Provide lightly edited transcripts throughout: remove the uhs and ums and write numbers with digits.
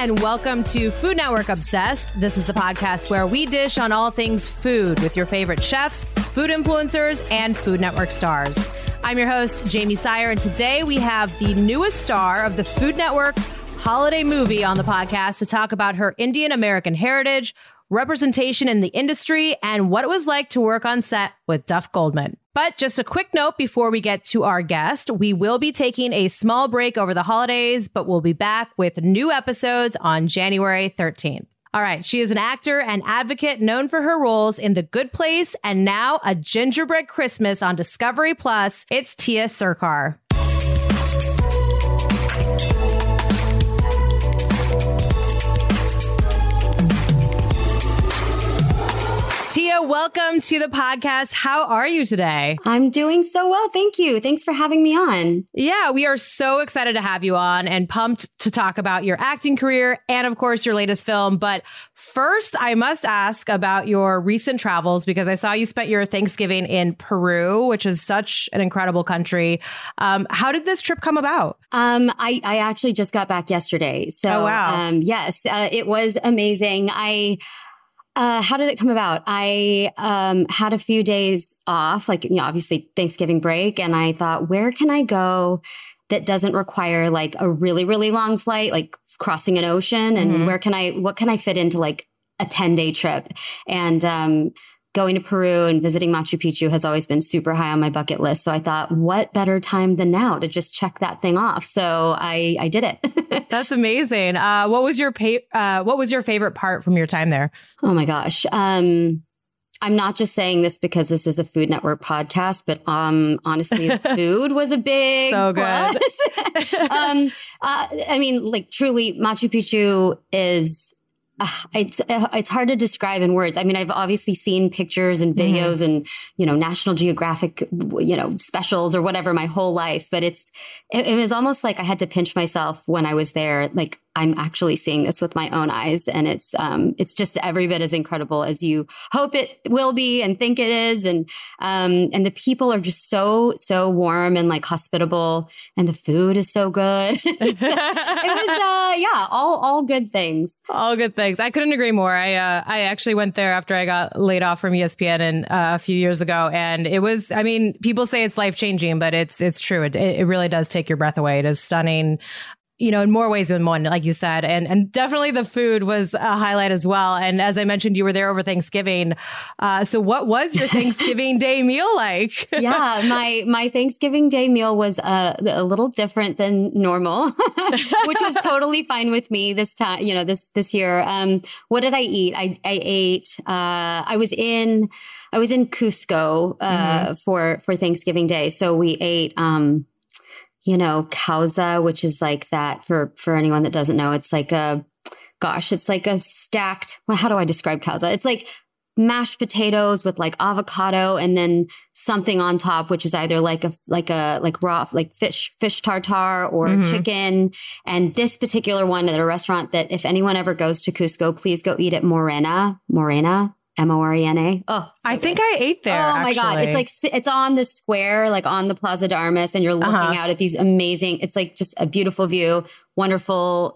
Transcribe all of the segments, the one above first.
and welcome to Food Network Obsessed. This is the podcast where we dish on all things food with your favorite chefs, food influencers, and Food Network stars. I'm your host, Jamie Sire, and today we have the newest star of the Food Network holiday movie on the podcast to talk about her Indian American heritage, representation in the industry, and what it was like to work on set with Duff Goldman. But just a quick note before we get to our guest, we will be taking a small break over the holidays, but we'll be back with new episodes on January 13th. All right, she is an actor and advocate known for her roles in The Good Place and now A Gingerbread Christmas on Discovery Plus. It's Tia Sircar. Tia, welcome to the podcast. How are you today? I'm doing so well. Thank you. Thanks for having me on. Yeah, we are so excited to have you on and pumped to talk about your acting career and, of course, your latest film. But first, I must ask about your recent travels, because I saw you spent your Thanksgiving in Peru, which is such an incredible country. How did this trip come about? I actually just got back yesterday. So, oh, wow. Yes, it was amazing. How did it come about? I had a few days off, obviously Thanksgiving break. And I thought, where can I go that doesn't require like a really, really long flight, like crossing an ocean? And what can I fit into like a 10-day trip? And going to Peru and visiting Machu Picchu has always been super high on my bucket list. So I thought, what better time than now to just check that thing off? So I did it. That's amazing. What was your favorite part from your time there? Oh my gosh. I'm not just saying this because this is a Food Network podcast, but honestly, the food was a big so good. Plus. Truly, Machu Picchu is... It's hard to describe in words. I mean, I've obviously seen pictures and videos and, National Geographic, specials or whatever my whole life. But it was almost like I had to pinch myself when I was there. Like, I'm actually seeing this with my own eyes. And it's just every bit as incredible as you hope it will be and think it is. And the people are just so, so warm and like hospitable, and the food is so good. So it was, all good things. All good things. I couldn't agree more. I actually went there after I got laid off from ESPN a few years ago. And it was, people say it's life-changing, but it's true. It really does take your breath away. It is stunning. In more ways than one, like you said, and definitely the food was a highlight as well. And as I mentioned, you were there over Thanksgiving. So what was your Thanksgiving Day meal like? Yeah, my Thanksgiving Day meal was a little different than normal, which was totally fine with me this time, this year. What did I eat? I was in Cusco for Thanksgiving Day. So we ate, causa, which is like that for anyone that doesn't know, it's like a stacked, well, how do I describe causa? It's like mashed potatoes with like avocado and then something on top, which is either like raw, like fish tartare or chicken. And this particular one at a restaurant that if anyone ever goes to Cusco, please go eat at Morena. Morena. Oh, so I think good. I ate there. Oh my God. It's like, it's on the square, like on the Plaza de Armas, and you're looking out at these amazing, it's like just a beautiful view, wonderful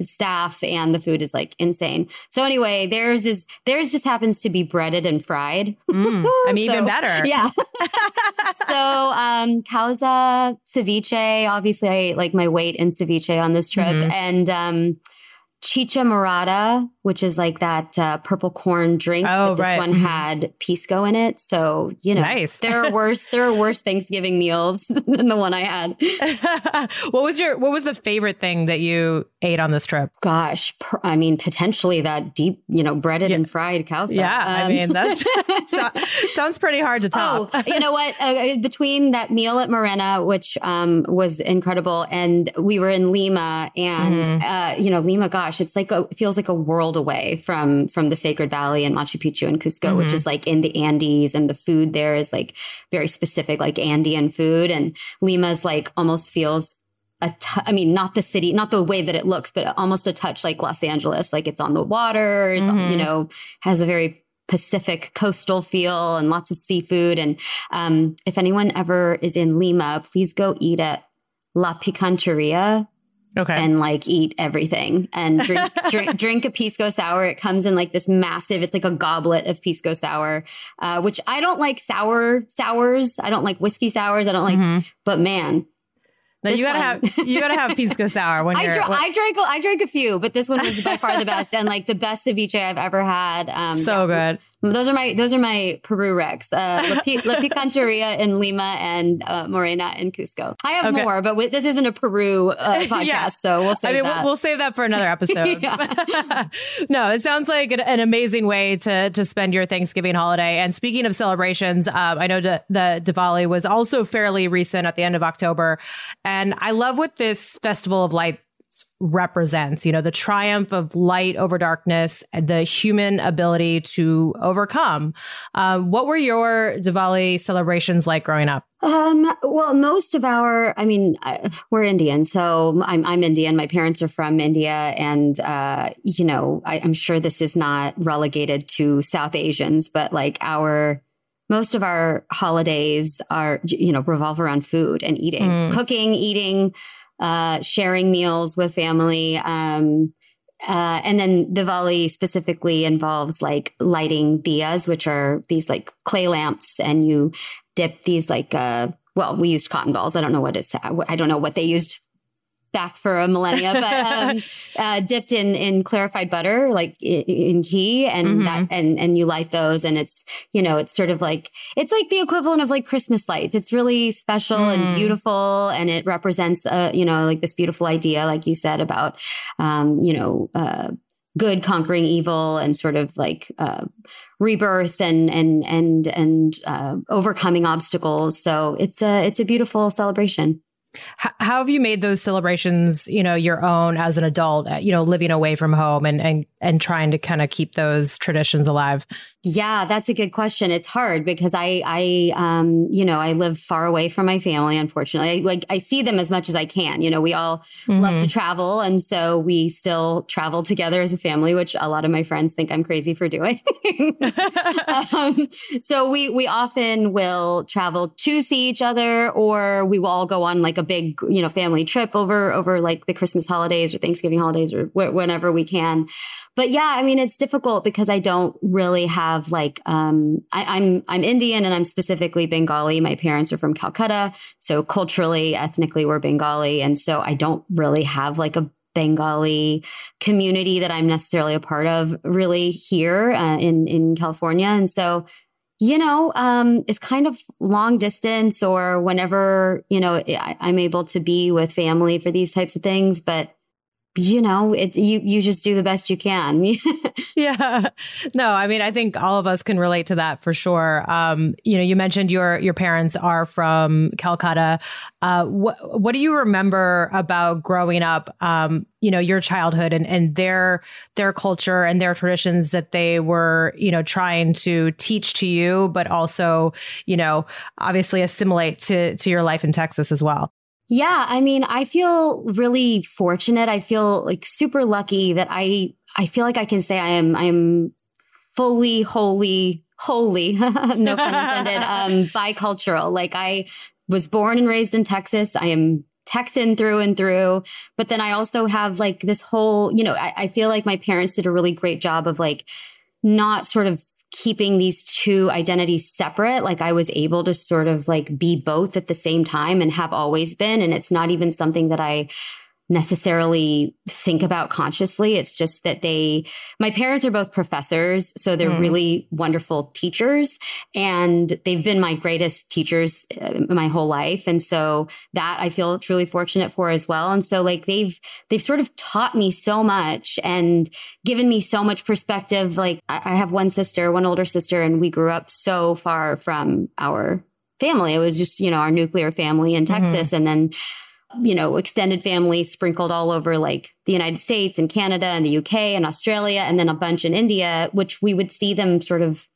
staff, and the food is like insane. So anyway, theirs just happens to be breaded and fried. Even better. Yeah. So causa, ceviche, obviously I ate like my weight in ceviche on this trip. And, chicha morada, which is like that purple corn drink. Oh, but this one had pisco in it. So, nice. There are worse Thanksgiving meals than the one I had. What was the favorite thing that you ate on this trip? Gosh, potentially that deep, breaded and fried causa. Yeah, sounds pretty hard to top. Oh, you know what? Between that meal at Morena, which was incredible, and we were in Lima, and, Lima got it's like it feels like a world away from the Sacred Valley and Machu Picchu and Cusco, which is like in the Andes, and the food there is like very specific, like Andean food. And Lima's like almost feels not the city, not the way that it looks, but almost a touch like Los Angeles, like it's on the waters, has a very Pacific coastal feel and lots of seafood. And if anyone ever is in Lima, please go eat at La Picanteria. Okay. And like eat everything and drink a pisco sour. It comes in like this massive, it's like a goblet of pisco sour, which I don't like sours. I don't like whiskey sours. I don't like, but man. No, you gotta have pisco sour when you're. I drank a few, but this one was by far the best and like the best ceviche I've ever had. So good. Those are my Peru wrecks. La Picanteria in Lima and Morena in Cusco. I have more, but this isn't a Peru podcast, so we'll save that. We'll save that for another episode. No, it sounds like an amazing way to spend your Thanksgiving holiday. And speaking of celebrations, I know the Diwali was also fairly recent at the end of October. And I love what this Festival of Lights represents, the triumph of light over darkness, the human ability to overcome. What were your Diwali celebrations like growing up? Well, most of our, we're Indian, so I'm Indian. My parents are from India, and I'm sure this is not relegated to South Asians, but like most of our holidays are, revolve around food and eating, cooking, eating, sharing meals with family. And then Diwali specifically involves like lighting diyas, which are these like clay lamps, and you dip these like, we used cotton balls. I don't know what they used back for a millennia, but dipped in clarified butter, like in ghee, and that, and you light those, and it's it's sort of like the equivalent of like Christmas lights. It's really special and beautiful, and it represents like this beautiful idea, like you said, about good conquering evil, and sort of like rebirth and overcoming obstacles. So it's a beautiful celebration. How have you made those celebrations, your own as an adult, living away from home and trying to kind of keep those traditions alive? Yeah, that's a good question. It's hard because I live far away from my family, unfortunately. I see them as much as I can. We all love to travel. And so we still travel together as a family, which a lot of my friends think I'm crazy for doing. So we often will travel to see each other, or we will all go on like a big, family trip over like the Christmas holidays or Thanksgiving holidays or whenever we can. But yeah, it's difficult because I don't really have like, I'm Indian, and I'm specifically Bengali. My parents are from Calcutta. So culturally, ethnically, we're Bengali. And so I don't really have like a Bengali community that I'm necessarily a part of really here in California. And so it's kind of long distance, or whenever, I'm able to be with family for these types of things. But, you just do the best you can. Yeah. No, I think all of us can relate to that for sure. You mentioned your parents are from Calcutta. What do you remember about growing up, your childhood and their culture and their traditions that they were, trying to teach to you, but also, obviously assimilate to your life in Texas as well? Yeah, I feel really fortunate. I feel like super lucky that I feel like I can say I am fully, wholly, no pun intended, bicultural. Like I was born and raised in Texas. I am Texan through and through. But then I also have like this whole, I feel like my parents did a really great job of like not sort of keeping these two identities separate. Like I was able to sort of like be both at the same time and have always been. And it's not even something that I necessarily think about consciously. It's just that my parents are both professors, so they're really wonderful teachers, and they've been my greatest teachers my whole life. And so that I feel truly fortunate for as well. And so like they've sort of taught me so much and given me so much perspective. Like I have one older sister, and we grew up so far from our family. It was just, our nuclear family in Texas. And then extended family sprinkled all over like the United States and Canada and the UK and Australia, and then a bunch in India, which we would see them sort of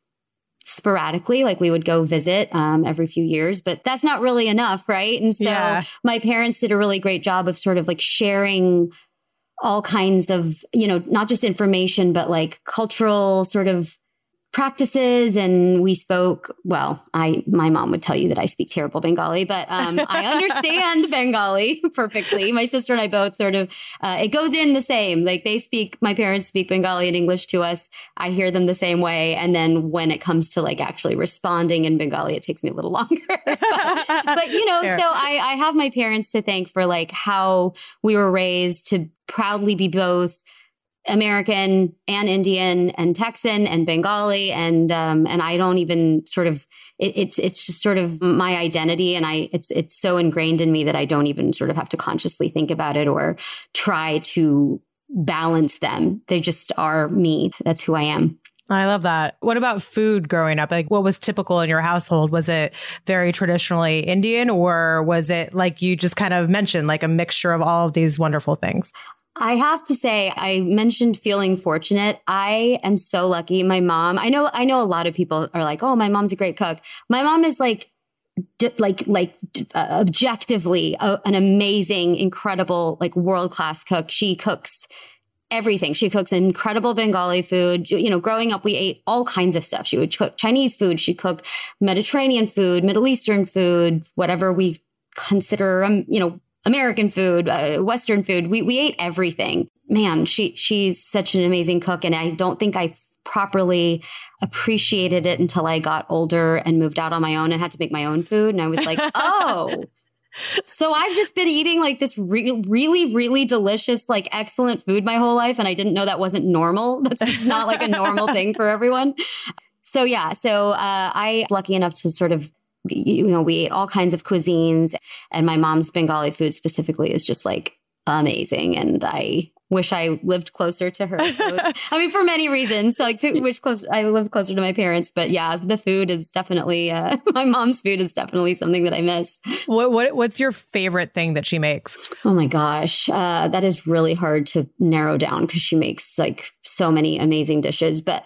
sporadically. Like we would go visit every few years, but that's not really enough, right? And so my parents did a really great job of sort of like sharing all kinds of, not just information, but like cultural sort of practices, and we spoke, well, my mom would tell you that I speak terrible Bengali, but I understand Bengali perfectly. My sister and I both sort of, it goes in the same, like my parents speak Bengali and English to us. I hear them the same way. And then when it comes to like actually responding in Bengali, it takes me a little longer, but you know, so I have my parents to thank for like how we were raised to proudly be both American and Indian and Texan and Bengali. And I don't even sort of, it's just sort of my identity. And it's so ingrained in me that I don't even sort of have to consciously think about it or try to balance them. They just are me. That's who I am. I love that. What about food growing up? Like, what was typical in your household? Was it very traditionally Indian, or was it, like you just kind of mentioned, like a mixture of all of these wonderful things? I have to say, I mentioned feeling fortunate. I am so lucky. My mom, I know a lot of people are like, oh, my mom's a great cook. My mom is objectively an amazing, incredible, like world-class cook. She cooks everything. She cooks incredible Bengali food. You know, growing up, we ate all kinds of stuff. She would cook Chinese food. She'd cook Mediterranean food, Middle Eastern food, whatever we consider, you know, American food, Western food. We ate everything. Man, she's such an amazing cook. And I don't think I properly appreciated it until I got older and moved out on my own and had to make my own food. And I was like, oh, so I've just been eating like this really, really delicious, like excellent food my whole life. And I didn't know that wasn't normal. That's just not like a normal thing for everyone. So yeah, I lucky enough to sort of, you know, we ate all kinds of cuisines, and my mom's Bengali food specifically is just like amazing. And I wish I lived closer to her. So, I mean, for many reasons, so, like I lived closer to my parents, but yeah, the food is definitely, my mom's food is definitely something that I miss. What's your favorite thing that she makes? Oh my gosh. That is really hard to narrow down, 'cause she makes like so many amazing dishes, but,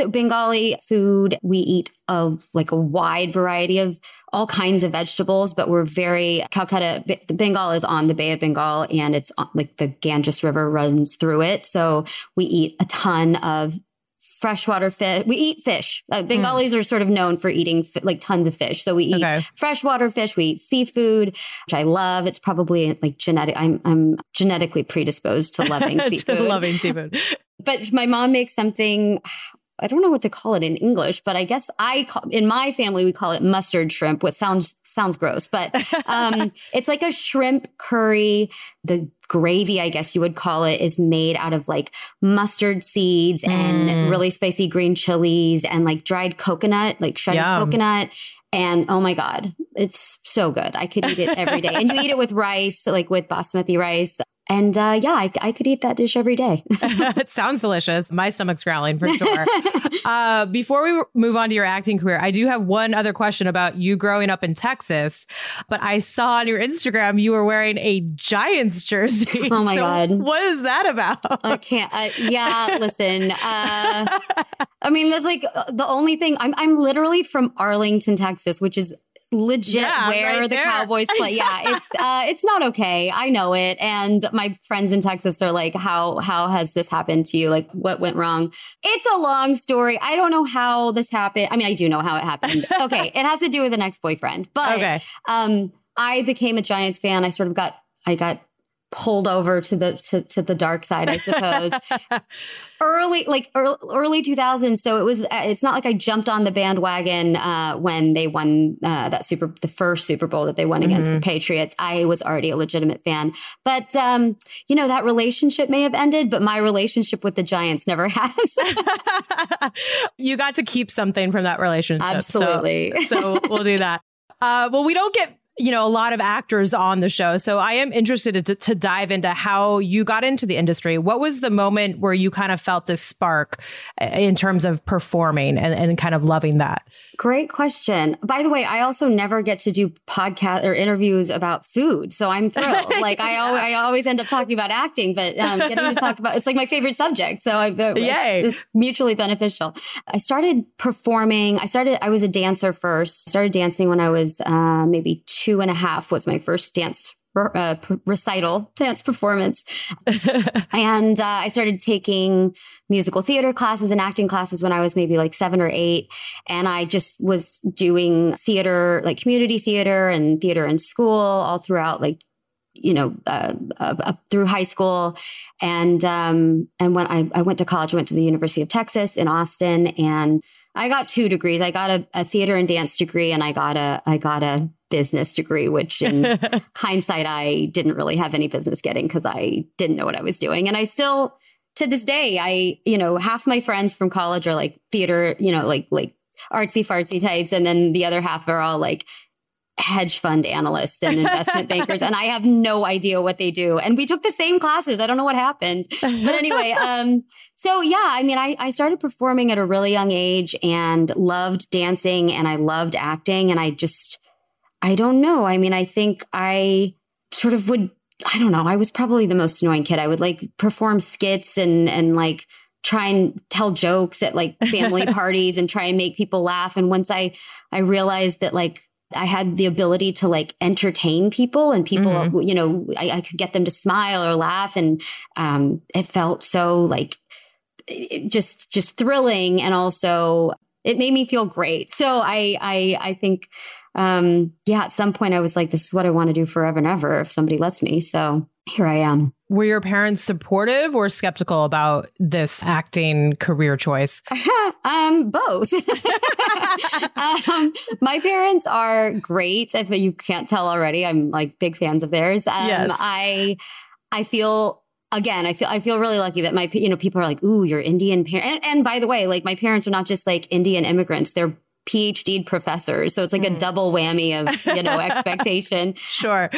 So Bengali food, we eat of like a wide variety of all kinds of vegetables, but we're very Calcutta. Bengal is on the Bay of Bengal, and it's on, like the Ganges River runs through it. So we eat a ton of freshwater fish. We eat fish. Bengalis are sort of known for eating like tons of fish. So we eat freshwater fish. We eat seafood, which I love. It's probably like genetic. I'm genetically predisposed to loving seafood. But my mom makes something. I don't know what to call it in English, but I guess in my family, we call it mustard shrimp, which sounds gross, but it's like a shrimp curry. The gravy, I guess you would call it, is made out of like mustard seeds and really spicy green chilies and like dried coconut, like shredded coconut. And oh my God, it's so good. I could eat it every day. And you eat it with rice, like with basmati rice. And I could eat that dish every day. It sounds delicious. My stomach's growling for sure. Before we move on to your acting career, I do have one other question about you growing up in Texas. But I saw on your Instagram you were wearing a Giants jersey. Oh my God. What is that about? I can't. Listen. I mean, that's like the only thing. I'm literally from Arlington, Texas, which is legit where the Cowboys play. Yeah, it's not okay. I know it. And my friends in Texas are like, how has this happened to you? Like, what went wrong? It's a long story. I don't know how this happened. I mean, I do know how it happened. Okay. It has to do with an ex-boyfriend, but I became a Giants fan. I sort of got pulled over to the dark side, I suppose. early 2000s. So it's not like I jumped on the bandwagon when they won the first Super Bowl that they won against the Patriots. I was already a legitimate fan, but you know, that relationship may have ended, but my relationship with the Giants never has. You got to keep something from that relationship. Absolutely. So we'll do that. Well, we don't get, you know, a lot of actors on the show. So I am interested to dive into how you got into the industry. What was the moment where you kind of felt this spark in terms of performing and kind of loving that? Great question. By the way, I also never get to do podcasts or interviews about food. So I'm thrilled. Like I always end up talking about acting, but getting to talk about, it's like my favorite subject. So it's mutually beneficial. I started performing. I was a dancer first. I started dancing when I was maybe 2.5 was my first dance recital, dance performance. And I started taking musical theater classes and acting classes when I was maybe like 7 or 8. And I just was doing theater, like community theater and theater in school all throughout, like, you know, up through high school. And when I went to college, I went to the University of Texas in Austin, and I got 2 degrees. I got a theater and dance degree, and I got a business degree, which in hindsight, I didn't really have any business getting because I didn't know what I was doing. And I still, to this day, half my friends from college are like theater, you know, like artsy fartsy types. And then the other half are all like hedge fund analysts and investment bankers. And I have no idea what they do. And we took the same classes. I don't know what happened. But anyway, so yeah, I mean, I started performing at a really young age and loved dancing and I loved acting. And I don't know. I mean, I think I sort of would, I don't know. I was probably the most annoying kid. I would like perform skits and like try and tell jokes at like family parties and try and make people laugh. And once I realized that like I had the ability to like entertain people and people, mm-hmm. you know, I could get them to smile or laugh. And it felt so like just thrilling. And also it made me feel great. So I think... at some point I was like, this is what I want to do forever and ever if somebody lets me. So here I am. Were your parents supportive or skeptical about this acting career choice? Both. My parents are great. If you can't tell already, I'm like big fans of theirs. Yes. I feel really lucky that my, you know, people are like, ooh, your Indian parents. And by the way, like my parents are not just like Indian immigrants. They're PhD professors. So it's like a double whammy of, you know, expectation. Sure.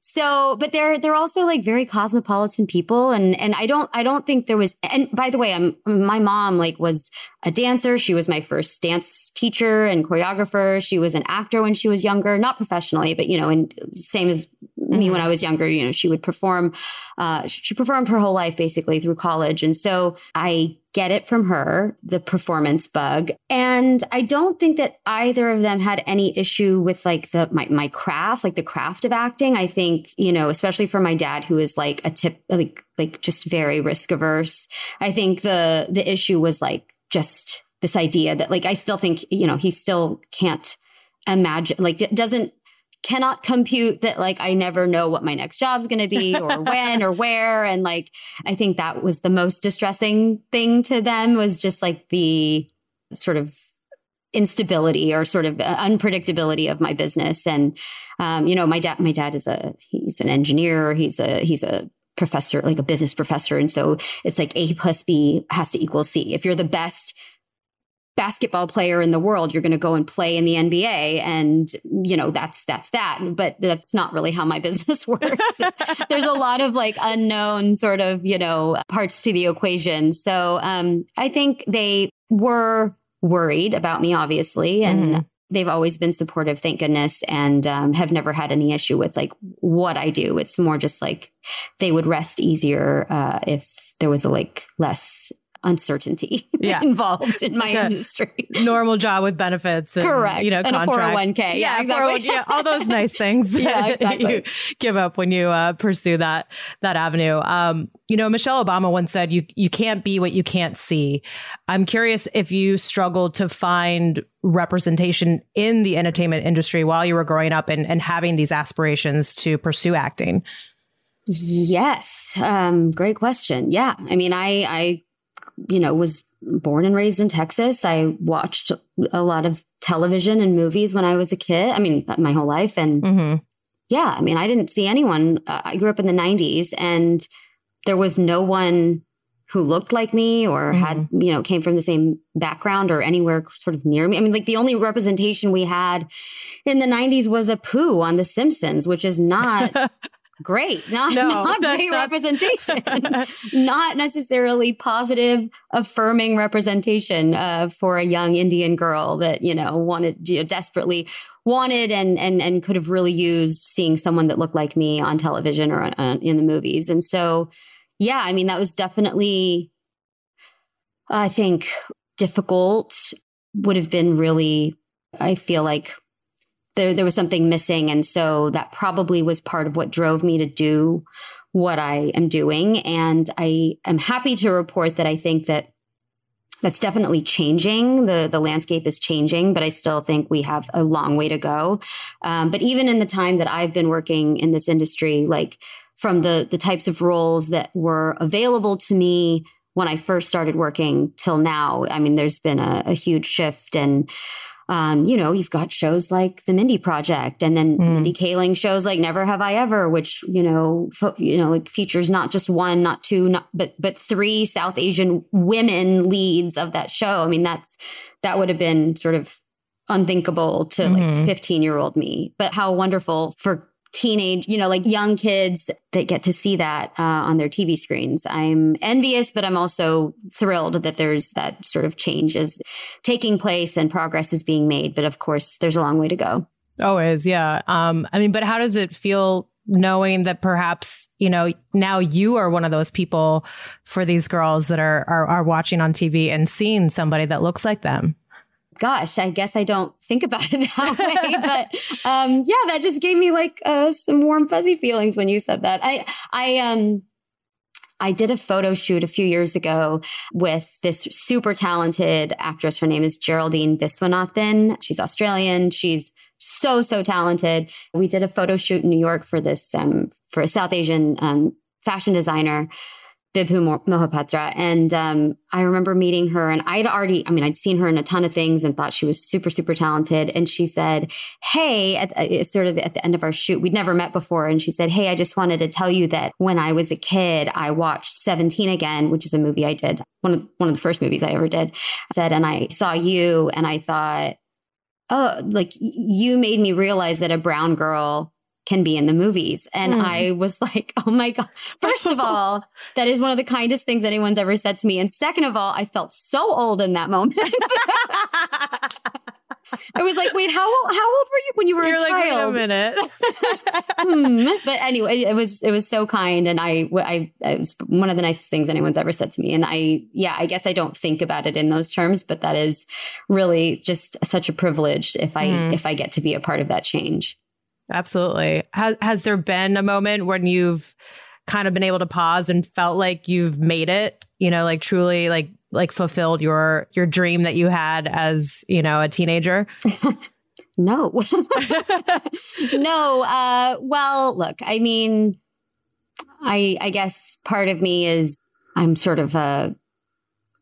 So, but they're also like very cosmopolitan people. And I don't think there was, and by the way, my mom like was a dancer. She was my first dance teacher and choreographer. She was an actor when she was younger, not professionally, but, you know, and same as me when I was younger, you know, she would perform, she performed her whole life basically through college. And so I get it from her, the performance bug. And I don't think that either of them had any issue with like my craft, like the craft of acting. I think, you know, especially for my dad, who is like a tip, like just very risk averse. I think the issue was like just this idea that like, I still think, you know, he still can't imagine, like it cannot compute that like I never know what my next job's going to be or when or where. And like, I think that was the most distressing thing to them, was just like the sort of instability or sort of unpredictability of my business. And, you know, my dad is he's an engineer. He's a professor, like a business professor. And so it's like A plus B has to equal C. If you're the best basketball player in the world, you're going to go and play in the NBA. And, you know, that's that. But that's not really how my business works. There's a lot of like unknown sort of, you know, parts to the equation. So I think they were worried about me, obviously. And they've always been supportive, thank goodness, and have never had any issue with like what I do. It's more just like they would rest easier if there was a like less uncertainty involved in my industry. Normal job with benefits. And, correct. You know, and contract. A 401k. Yeah, exactly. All those nice things exactly. You give up when you pursue that avenue. You know, Michelle Obama once said, you can't be what you can't see. I'm curious if you struggled to find representation in the entertainment industry while you were growing up and having these aspirations to pursue acting. Yes. Great question. Yeah. I mean, I you know, was born and raised in Texas. I watched a lot of television and movies when I was a kid. I mean, my whole life. And I mean, I didn't see anyone. I grew up in the 90s and there was no one who looked like me or had, you know, came from the same background or anywhere sort of near me. I mean, like the only representation we had in the 90s was a poo on The Simpsons, which is not... Great. Not great representation. Not necessarily positive, affirming representation for a young Indian girl that, you know, desperately wanted and could have really used seeing someone that looked like me on television or in the movies. And so, yeah, I mean, that was definitely, I think, difficult. Would have been really, I feel like, there was something missing. And so that probably was part of what drove me to do what I am doing. And I am happy to report that I think that that's definitely changing. The landscape is changing, but I still think we have a long way to go. But even in the time that I've been working in this industry, like from the types of roles that were available to me when I first started working till now, I mean, there's been a huge shift. And, you know, you've got shows like The Mindy Project, and then Mindy Kaling shows like Never Have I Ever, which, you know, like features not just one, not two, but three South Asian women leads of that show. I mean, that would have been sort of unthinkable to like 15-year-old me, but how wonderful for teenage, you know, like young kids that get to see that on their TV screens. I'm envious, but I'm also thrilled that there's that sort of change is taking place and progress is being made. But of course, there's a long way to go. Always. Yeah. I mean, but how does it feel knowing that perhaps, you know, now you are one of those people for these girls that are watching on TV and seeing somebody that looks like them? Gosh, I guess I don't think about it that way, but yeah, that just gave me like some warm fuzzy feelings when you said that. I did a photo shoot a few years ago with this super talented actress. Her name is Geraldine Viswanathan. She's Australian. She's so talented. We did a photo shoot in New York for this for a South Asian fashion designer, Vibhu Mohapatra. And I remember meeting her, and I'd seen her in a ton of things and thought she was super talented. And she said, hey, at the end of our shoot, we'd never met before. And she said, hey, I just wanted to tell you that when I was a kid, I watched 17 Again, which is a movie I did, one of the first movies I ever did. And I saw you and I thought, oh, like you made me realize that a brown girl can be in the movies. And I was like, oh my God. First of all, that is one of the kindest things anyone's ever said to me. And second of all, I felt so old in that moment. I was like, wait, how old were you when you were a child? Wait a minute. But anyway, it was so kind. And I it was one of the nicest things anyone's ever said to me. And I guess I don't think about it in those terms, but that is really just such a privilege if I get to be a part of that change. Absolutely. Has there been a moment when you've kind of been able to pause and felt like you've made it, you know, like truly like fulfilled your dream that you had as, you know, a teenager? No. No. Well, look, I mean, I guess part of me is I'm sort of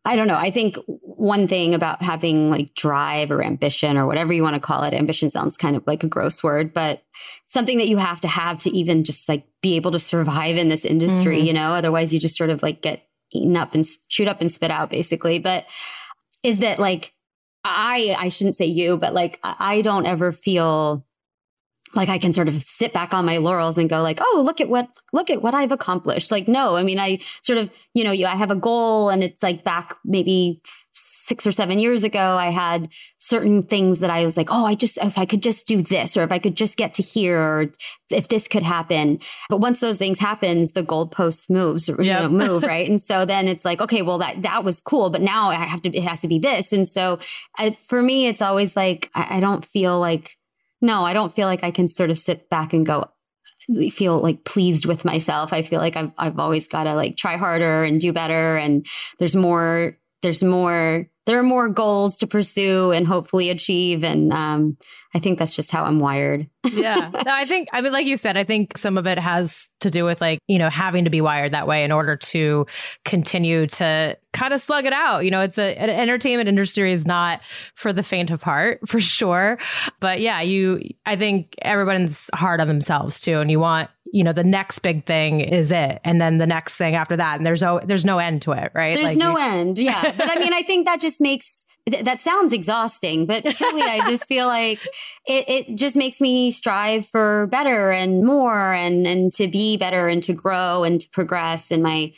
I don't know. I think one thing about having like drive or ambition or whatever you want to call it, ambition sounds kind of like a gross word, but something that you have to even just like be able to survive in this industry, you know, otherwise you just sort of like get eaten up and chewed up and spit out basically. But is that like, I shouldn't say you, but like, I don't ever feel like I can sort of sit back on my laurels and go like, oh, look at what I've accomplished. Like, no, I mean, I sort of, you know, I have a goal, and it's like back maybe 6 or 7 years ago, I had certain things that I was like, oh, if I could just do this, or if I could just get to here, or if this could happen. But once those things happen, the goalposts move, right? And so then it's like, okay, well, that was cool, but now it has to be this. And so for me, it's always like, I don't feel like I can sort of sit back and feel like pleased with myself. I feel like I've always got to like try harder and do better. And there are more goals to pursue and hopefully achieve. And I think that's just how I'm wired. Yeah. No, I mean, like you said, I think some of it has to do with like, you know, having to be wired that way in order to continue to kind of slug it out. You know, it's an entertainment industry is not for the faint of heart, for sure. But yeah, I think everyone's hard on themselves too. And you want, you know, the next big thing is it. And then the next thing after that. And there's no end to it, right? There's no end. Yeah. But I mean, I think that just makes... That sounds exhausting, but truly, I just feel like it just makes me strive for better and more and to be better and to grow and to progress in my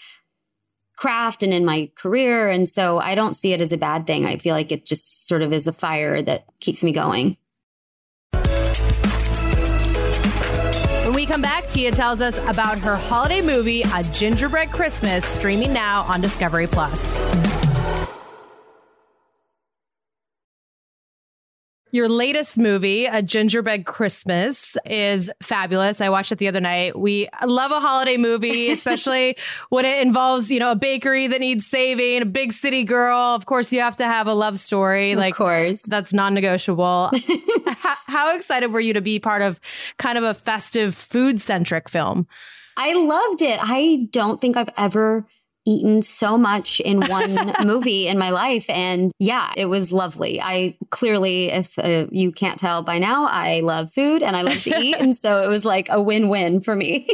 craft and in my career. And so I don't see it as a bad thing. I feel like it just sort of is a fire that keeps me going. When we come back, Tia tells us about her holiday movie, A Gingerbread Christmas, streaming now on Discovery Plus. Your latest movie, A Gingerbread Christmas, is fabulous. I watched it the other night. We love a holiday movie, especially when it involves, you know, a bakery that needs saving, a big city girl. Of course, you have to have a love story. Of course. That's non-negotiable. How excited were you to be part of kind of a festive food-centric film? I loved it. I don't think I've ever eaten so much in one movie in my life. And yeah, it was lovely. I clearly, if you can't tell by now, I love food and I love to eat. And so it was like a win-win for me.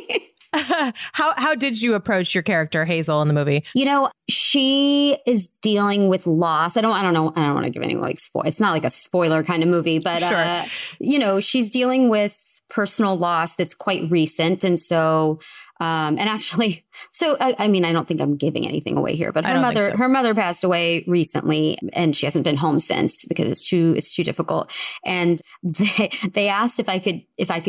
How did you approach your character, Hazel, in the movie? You know, she is dealing with loss. I don't know. I don't want to give any like spoil. It's not like a spoiler kind of movie, but, sure. You know, she's dealing with personal loss that's quite recent. And so, I mean, I don't think I'm giving anything away here, but her mother passed away recently and she hasn't been home since because it's too difficult. And they asked if I could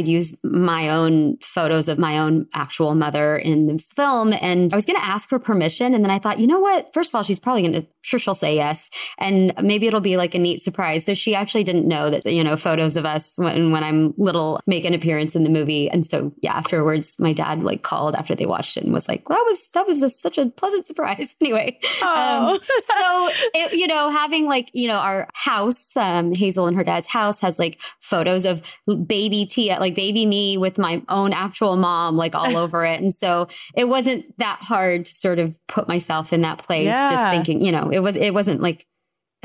use my own photos of my own actual mother in the film. And I was going to ask her permission. And then I thought, you know what? First of all, she's probably going to, sure she'll say yes. And maybe it'll be like a neat surprise. So she actually didn't know that, you know, photos of us when I'm little make an appearance in the movie. And so yeah, afterwards, my dad like called after they watched it and was like, well, that was such a pleasant surprise. Anyway, so, it, you know, having like, you know, our house, Hazel and her dad's house has like photos of baby Tia, like baby me with my own actual mom, like all over it. And so it wasn't that hard to sort of put myself in that place, just thinking, you know, it wasn't like,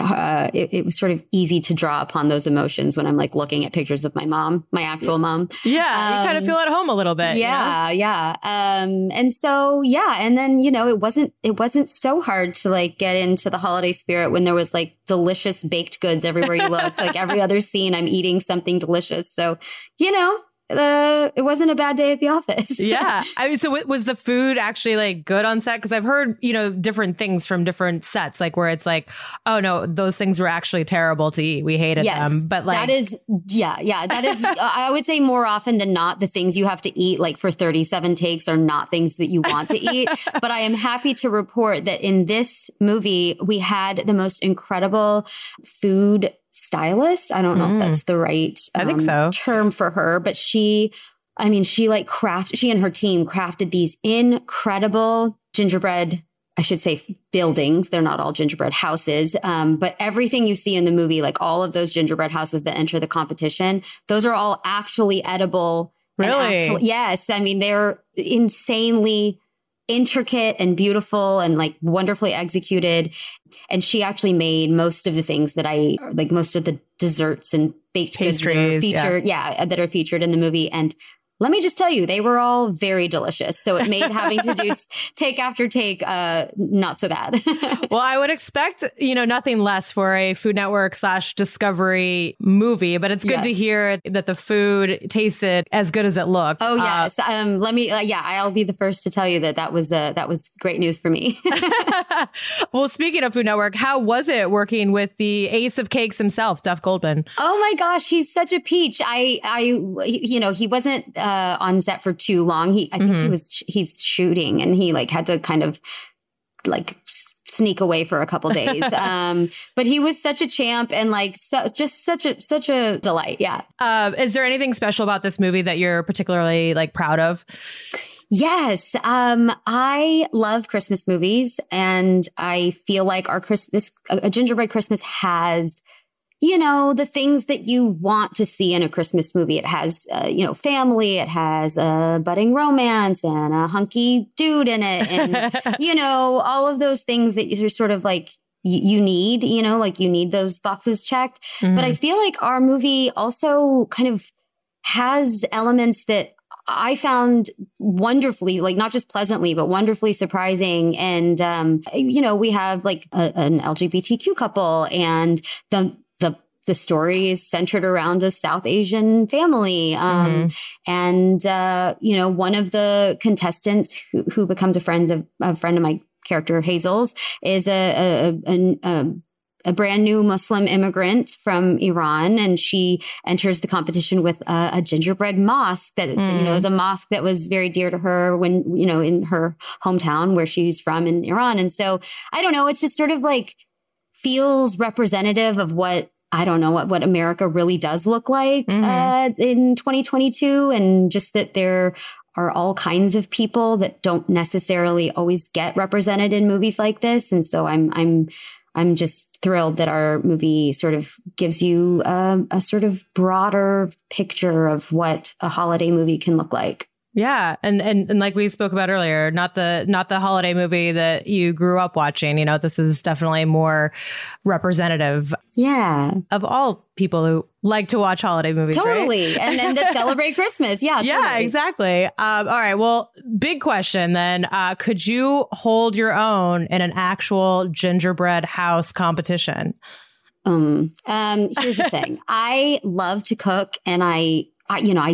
it was sort of easy to draw upon those emotions when I'm like looking at pictures of my mom, my actual mom. Yeah, you kind of feel at home a little bit. Yeah, you know? Yeah. And so, yeah. And then, you know, it wasn't so hard to like get into the holiday spirit when there was like delicious baked goods everywhere you looked. Like every other scene, I'm eating something delicious. So, you know. It wasn't a bad day at the office. Yeah. I mean, so was the food actually like good on set? Because I've heard, you know, different things from different sets, like where it's like, oh no, those things were actually terrible to eat. We hated them. But like, that is, I would say more often than not, the things you have to eat like for 37 takes are not things that you want to eat. But I am happy to report that in this movie, we had the most incredible food stylist. I don't know if that's the right term for her, but she and her team crafted these incredible gingerbread, I should say buildings. They're not all gingerbread houses. But everything you see in the movie, like all of those gingerbread houses that enter the competition, those are all actually edible. Really? Yes. I mean, they're insanely intricate and beautiful and like wonderfully executed. And she actually made most of the things that most of the desserts and baked pastries, goods that are featured in the movie. And let me just tell you, they were all very delicious. So it made having to do take after take not so bad. Well, I would expect, you know, nothing less for a Food Network /Discovery movie, but it's good to hear that the food tasted as good as it looked. Oh, yes. I'll be the first to tell you that was great news for me. Well, speaking of Food Network, how was it working with the ace of cakes himself, Duff Goldman? Oh, my gosh. He's such a peach. He wasn't on set for too long. He's shooting and he like had to kind of like sneak away for a couple days. But he was such a champ and like such a delight. Yeah. Is there anything special about this movie that you're particularly like proud of? Yes. I love Christmas movies and I feel like A Gingerbread Christmas has, you know, the things that you want to see in a Christmas movie. It has, you know, family. It has a budding romance and a hunky dude in it. And, you know, all of those things that you're sort of like, you need, you know, like you need those boxes checked. Mm-hmm. But I feel like our movie also kind of has elements that I found wonderfully, like not just pleasantly, but wonderfully surprising. And, you know, we have like an LGBTQ couple and the story is centered around a South Asian family. And, you know, one of the contestants who becomes a friend of my character, Hazel's, is a brand new Muslim immigrant from Iran. And she enters the competition with a gingerbread mosque that, you know, is a mosque that was very dear to her when, you know, in her hometown where she's from in Iran. And so I don't know, it's just sort of like feels representative of what I don't know what America really does look like in 2022, and just that there are all kinds of people that don't necessarily always get represented in movies like this. And so I'm just thrilled that our movie sort of gives you a sort of broader picture of what a holiday movie can look like. Yeah. And like we spoke about earlier, not the holiday movie that you grew up watching. You know, this is definitely more representative of all people who like to watch holiday movies. Totally. Right? And then that celebrate Christmas. Yeah. Totally. Yeah, exactly. All right. Well, big question then. Could you hold your own in an actual gingerbread house competition? Here's the thing. I love to cook, and I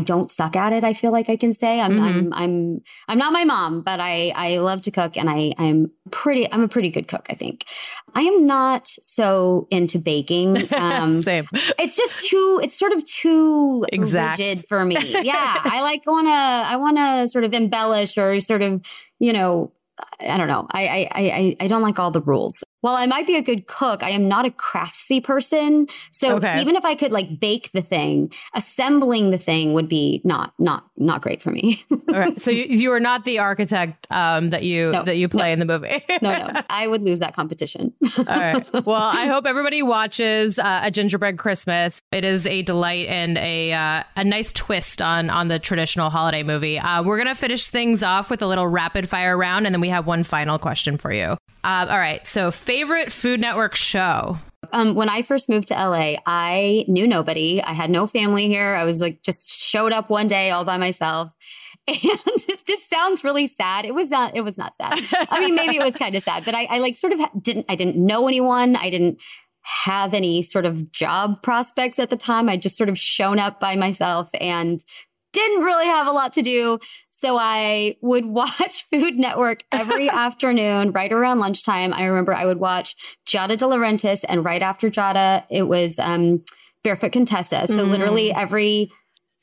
don't suck at it. I feel like I can say I'm not my mom, but I love to cook, and I'm a pretty good cook, I think. I am not so into baking. Same. It's sort of too exact. Rigid for me. Yeah. I want to sort of embellish or sort of, you know, I don't know. I don't like all the rules. While I might be a good cook, I am not a craftsy person. So even if I could like bake the thing, assembling the thing would be not great for me. All right. So you are not the architect that you play in the movie. No. I would lose that competition. All right. Well, I hope everybody watches A Gingerbread Christmas. It is a delight and a nice twist on the traditional holiday movie. We're going to finish things off with a little rapid fire round, and then we have one final question for you. All right. So favorite Food Network show? When I first moved to LA, I knew nobody. I had no family here. I was like, just showed up one day all by myself. And this sounds really sad. It was not sad. I mean, maybe it was kind of sad, but I didn't know anyone. I didn't have any sort of job prospects at the time. I just sort of shown up by myself and didn't really have a lot to do. So I would watch Food Network every afternoon, right around lunchtime. I remember I would watch Giada De Laurentiis, and right after Giada, it was Barefoot Contessa. So literally every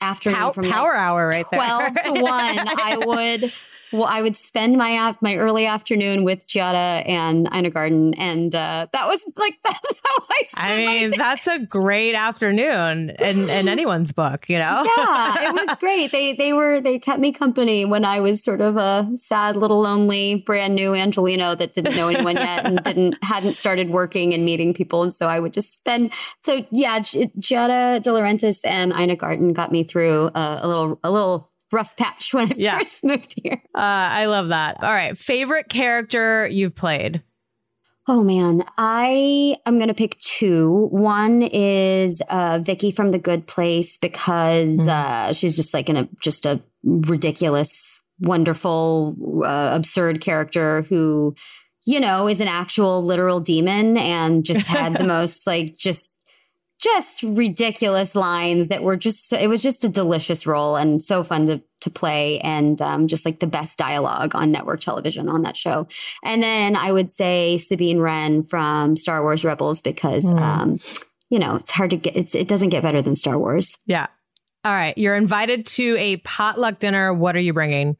afternoon from power hour right there. 12 to 1, I would spend my early afternoon with Giada and Ina Garten, and that's how I spent my day. That's a great afternoon in anyone's book, you know? Yeah, it was great. They kept me company when I was sort of a sad, little, lonely, brand new Angelino that didn't know anyone yet and hadn't started working and meeting people. And so I would just spend. So yeah, Giada De Laurentiis and Ina Garten got me through a little rough patch when I first moved here. I love that. All right. Favorite character you've played? Oh, man. I am going to pick two. One is Vicky from The Good Place, because she's just like a ridiculous, wonderful, absurd character who, you know, is an actual literal demon and just had the most like just ridiculous lines that were it was just a delicious role and so fun to play, and just like the best dialogue on network television on that show. And then I would say Sabine Wren from Star Wars Rebels, because, you know, it's hard to get, it doesn't get better than Star Wars. Yeah. All right. You're invited to a potluck dinner. What are you bringing?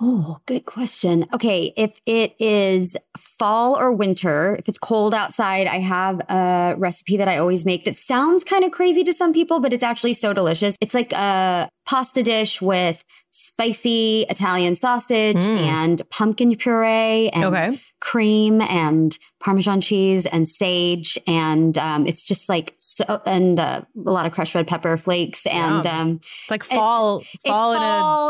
Oh, good question. Okay, if it is fall or winter, if it's cold outside, I have a recipe that I always make that sounds kind of crazy to some people, but it's actually so delicious. It's like a pasta dish with spicy Italian sausage and pumpkin puree and cream and Parmesan cheese and sage. And it's just like, a lot of crushed red pepper flakes. And it's like fall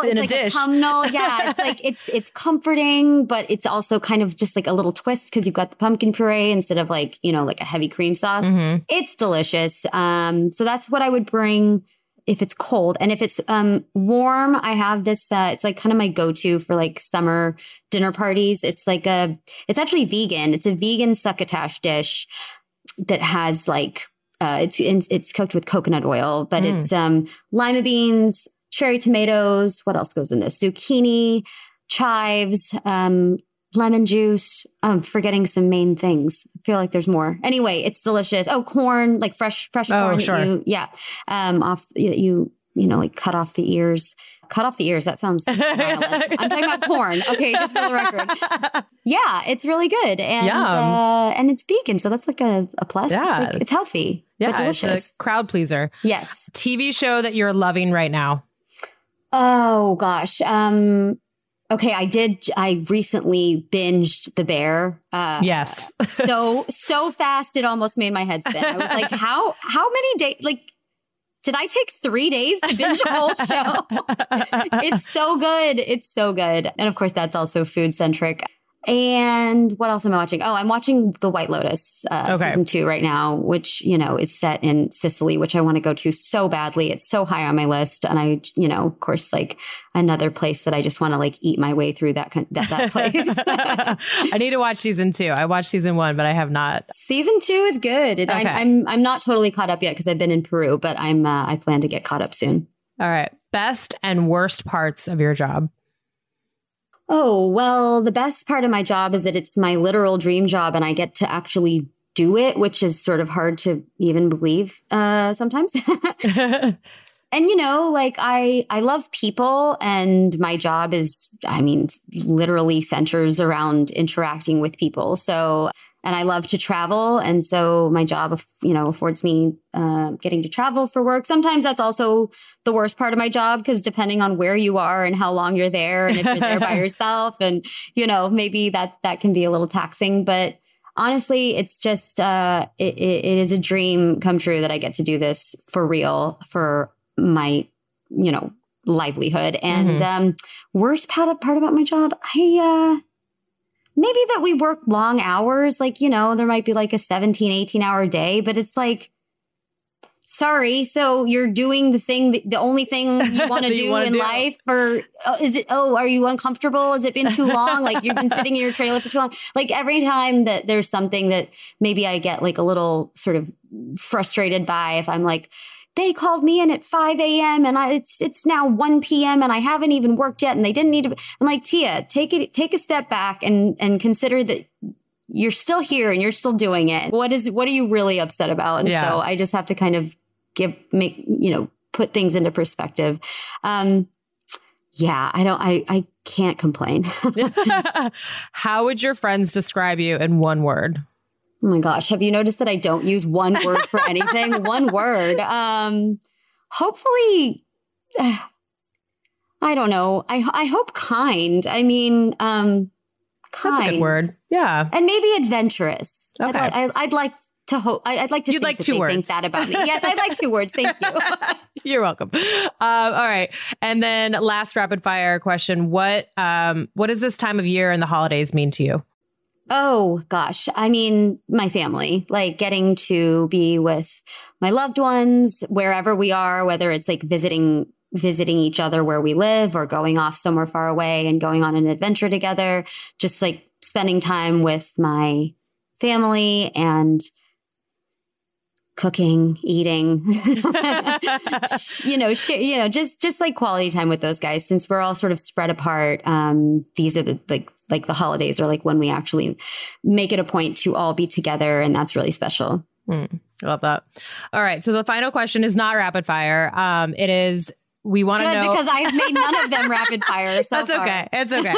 in a dish. Autumnal. Yeah. It's like, it's comforting, but it's also kind of just like a little twist, because you've got the pumpkin puree instead of like, you know, like a heavy cream sauce. It's delicious. So that's what I would bring if it's cold. And if it's warm, I have this, it's like kind of my go-to for like summer dinner parties. It's actually vegan. It's a vegan succotash dish that has like, it's cooked with coconut oil, but it's lima beans, cherry tomatoes. What else goes in this? Zucchini, chives, lemon juice. I'm forgetting some main things. I feel like there's more. Anyway, it's delicious. Oh, corn, like fresh corn. Sure. Like cut off the ears. That sounds violent. I'm talking about corn. Okay. Just for the record. Yeah. It's really good. And it's vegan. So that's like a plus. Yeah, it's healthy. Yeah, but delicious. It's a crowd pleaser. Yes. TV show that you're loving right now. Oh, gosh. Okay, I recently binged The Bear. Yes. so fast it almost made my head spin. I was like, how many days? Like, did I take 3 days to binge a whole show? It's so good. It's so good. And of course, that's also food centric. And what else am I watching? Oh, I'm watching The White Lotus season 2 right now, which, you know, is set in Sicily, which I want to go to so badly. It's so high on my list. And I, you know, of course, like another place that I just want to like eat my way through that place. I need to watch season 2. I watched season 1, but I have not. Season 2 is good. Okay. I'm not totally caught up yet because I've been in Peru, but I plan to get caught up soon. All right. Best and worst parts of your job. Oh, well, the best part of my job is that it's my literal dream job and I get to actually do it, which is sort of hard to even believe sometimes. And, you know, like I love people and my job is, I mean, literally centers around interacting with people. So, and I love to travel. And so my job, you know, affords me getting to travel for work. Sometimes that's also the worst part of my job because depending on where you are and how long you're there and if you're there by yourself and, you know, maybe that can be a little taxing. But honestly, it's just it is a dream come true that I get to do this for real for my, you know, livelihood. And worst part about my job, maybe that we work long hours, like, you know, there might be like a 17, 18 hour day, but it's like, sorry. So you're doing the thing, the only thing you want to do in life, or are you uncomfortable? Has it been too long? Like you've been sitting in your trailer for too long. Like every time that there's something that maybe I get like a little sort of frustrated by, if I'm like, they called me in at 5 a.m. and it's now 1 p.m. and I haven't even worked yet and they didn't need to. I'm like, Tia, take a step back and consider that you're still here and you're still doing it. What are you really upset about? And so I just have to kind of put things into perspective. I can't complain. How would your friends describe you in one word? Oh my gosh. Have you noticed that I don't use one word for anything? One word. Hopefully, I don't know. I hope kind. I mean, kind. That's a good word. Yeah. And maybe adventurous. Okay. I'd like to hope. I'd like to think that they think that about me. Yes, I'd like 2 words. Thank you. You're welcome. All right. And then last rapid fire question. What does this time of year and the holidays mean to you? Oh, gosh. I mean, my family, like getting to be with my loved ones wherever we are, whether it's like visiting each other where we live or going off somewhere far away and going on an adventure together, just like spending time with my family and cooking, eating, just like quality time with those guys, since we're all sort of spread apart. These are the like the holidays are like when we actually make it a point to all be together. And that's really special. I love that. All right. So the final question is not rapid fire. It is, we want to know, because I've made none of them rapid fire. So that's okay. It's okay.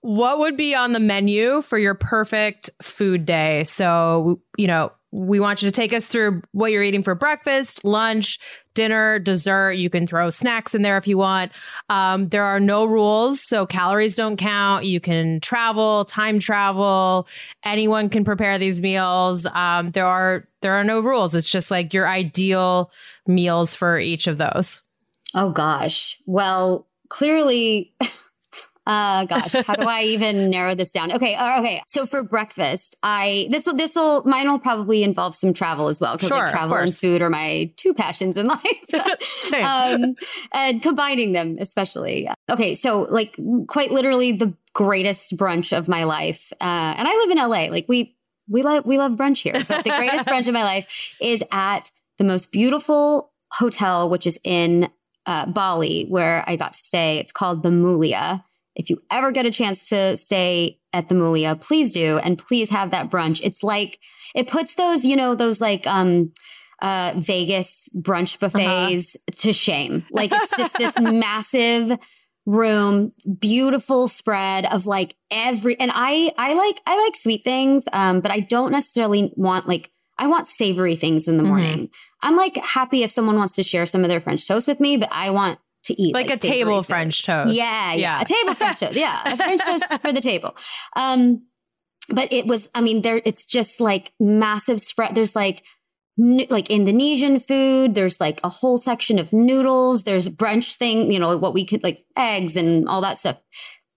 What would be on the menu for your perfect food day? So, you know, we want you to take us through what you're eating for breakfast, lunch, dinner, dessert. You can throw snacks in there if you want. There are no rules, so calories don't count. You can travel, time travel. Anyone can prepare these meals. There are no rules. It's just like your ideal meals for each of those. Oh, gosh. Well, clearly... how do I even narrow this down? Okay. So for breakfast, mine will probably involve some travel as well, because travel and food are my 2 passions in life. And combining them especially. Okay, so like quite literally the greatest brunch of my life, and I live in LA. Like we love brunch here, but the greatest brunch of my life is at the most beautiful hotel, which is in Bali, where I got to stay. It's called the Mulia. If you ever get a chance to stay at the Mulia, please do. And please have that brunch. It's like, it puts those, you know, those like Vegas brunch buffets to shame. Like it's just this massive room, beautiful spread of like every, and I like sweet things, but I don't necessarily want like I want savory things in the morning. Mm-hmm. I'm like happy if someone wants to share some of their French toast with me, but I want to eat like a table French toast. Yeah. A table French toast. Yeah. A French toast for the table. But it was, I mean, there, it's just like massive spread. There's like Indonesian food. There's like a whole section of noodles. There's brunch thing, you know, what we could like eggs and all that stuff.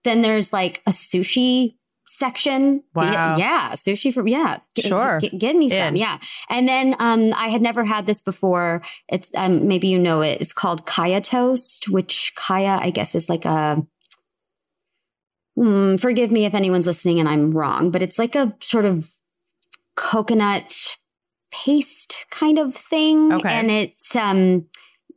Then there's like a sushi section. Wow. Yeah. Sushi for, yeah. Sure. Get me some. Yeah. And then I had never had this before. It's maybe you know it. It's called kaya toast, which kaya, I guess, is like a, forgive me if anyone's listening and I'm wrong, but it's like a sort of coconut paste kind of thing. Okay. And it's,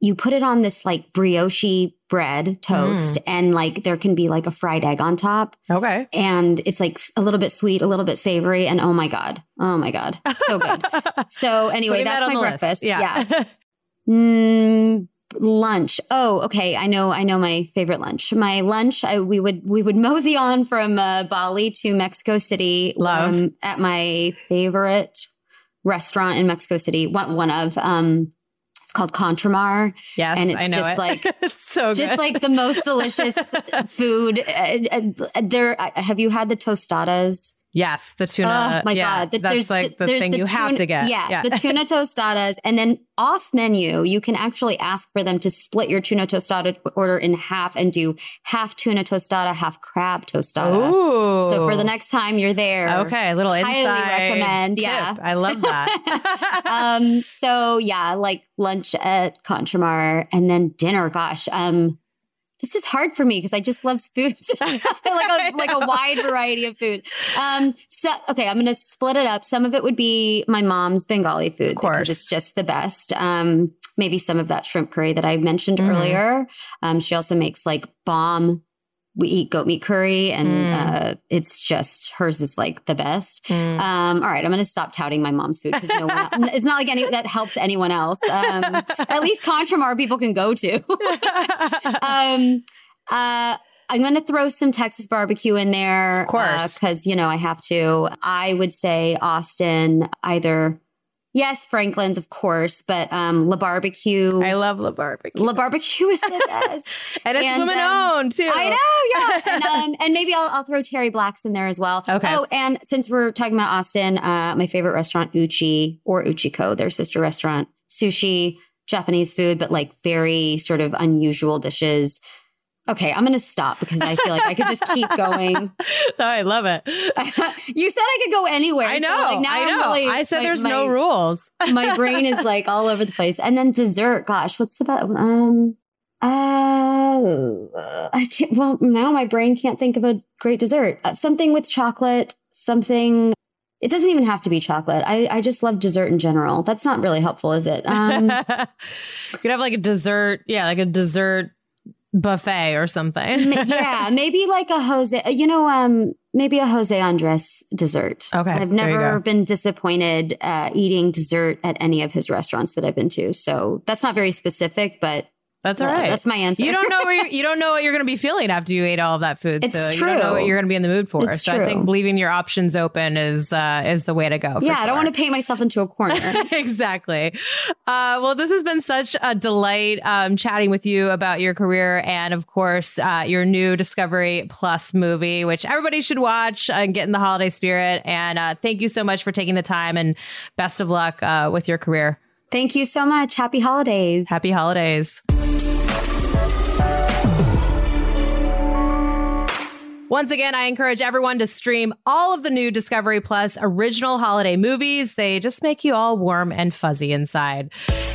you put it on this like brioche bread toast and like there can be like a fried egg on top. Okay. And it's like a little bit sweet, a little bit savory. And oh my God. So good. So anyway, that's my breakfast. Yeah. Lunch. Oh, okay. I know my favorite lunch. My lunch, we would mosey on from Bali to Mexico City. Love. At my favorite restaurant in Mexico City. One of it's called Contramar. Yes, and it's like it's so good. Just like the most delicious food. Have you had the tostadas? Yes, the tuna. Oh my God, that's like the thing you have to get. Yeah, the tuna tostadas, and then off menu, you can actually ask for them to split your tuna tostada order in half and do half tuna tostada, half crab tostada. Ooh! So for the next time you're there, okay, a little highly recommend. Tip. Yeah, I love that. So yeah, like lunch at Contramar, and then dinner. Gosh, this is hard for me because I just love food, like a wide variety of food. So, okay, I'm going to split it up. Some of it would be my mom's Bengali food. Of course. It's just the best. Maybe some of that shrimp curry that I mentioned earlier. She also makes like bomb. We eat goat meat curry and it's just hers is like the best. All right. I'm going to stop touting my mom's food because no one else, it's not like any that helps anyone else. At least Contramar people can go to. I'm going to throw some Texas barbecue in there. Of course. Because, I have to. I would say Austin either... Yes, Franklin's, of course, but La Barbecue. I love La Barbecue. La Barbecue is the best. And it's woman-owned, too. I know, yeah. And maybe I'll throw Terry Black's in there as well. Okay. Oh, and since we're talking about Austin, my favorite restaurant, Uchiko, their sister restaurant. Sushi, Japanese food, but like very sort of unusual dishes. Okay, I'm going to stop because I feel like I could just keep going. No, I love it. You said I could go anywhere. I know. So like now I know. Really, I said there's no rules. My brain is like all over the place. And then dessert. Gosh, what's the best? I can't. Well, now my brain can't think of a great dessert. Something with chocolate. Something. It doesn't even have to be chocolate. I just love dessert in general. That's not really helpful, is it? You could have like a dessert. Yeah, like a dessert buffet or something. Yeah, maybe like a Jose, maybe a Jose Andres dessert. Okay. I've never been disappointed eating dessert at any of his restaurants that I've been to. So that's not very specific, but that's all right. That's my answer. You don't know what you're going to be feeling after you ate all of that food. It's so true. You don't know what you're going to be in the mood for. It's true. I think leaving your options open is the way to go. Yeah, I don't want to paint myself into a corner. Exactly. Well, this has been such a delight chatting with you about your career and, of course, your new Discovery Plus movie, which everybody should watch and get in the holiday spirit. And thank you so much for taking the time and best of luck with your career. Thank you so much. Happy holidays. Happy holidays. Once again, I encourage everyone to stream all of the new Discovery Plus original holiday movies. They just make you all warm and fuzzy inside.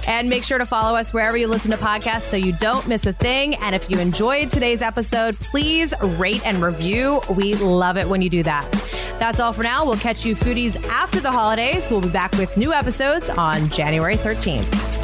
And make sure to follow us wherever you listen to podcasts so you don't miss a thing. And if you enjoyed today's episode, please rate and review. We love it when you do that. That's all for now. We'll catch you foodies after the holidays. We'll be back with new episodes on January 13th.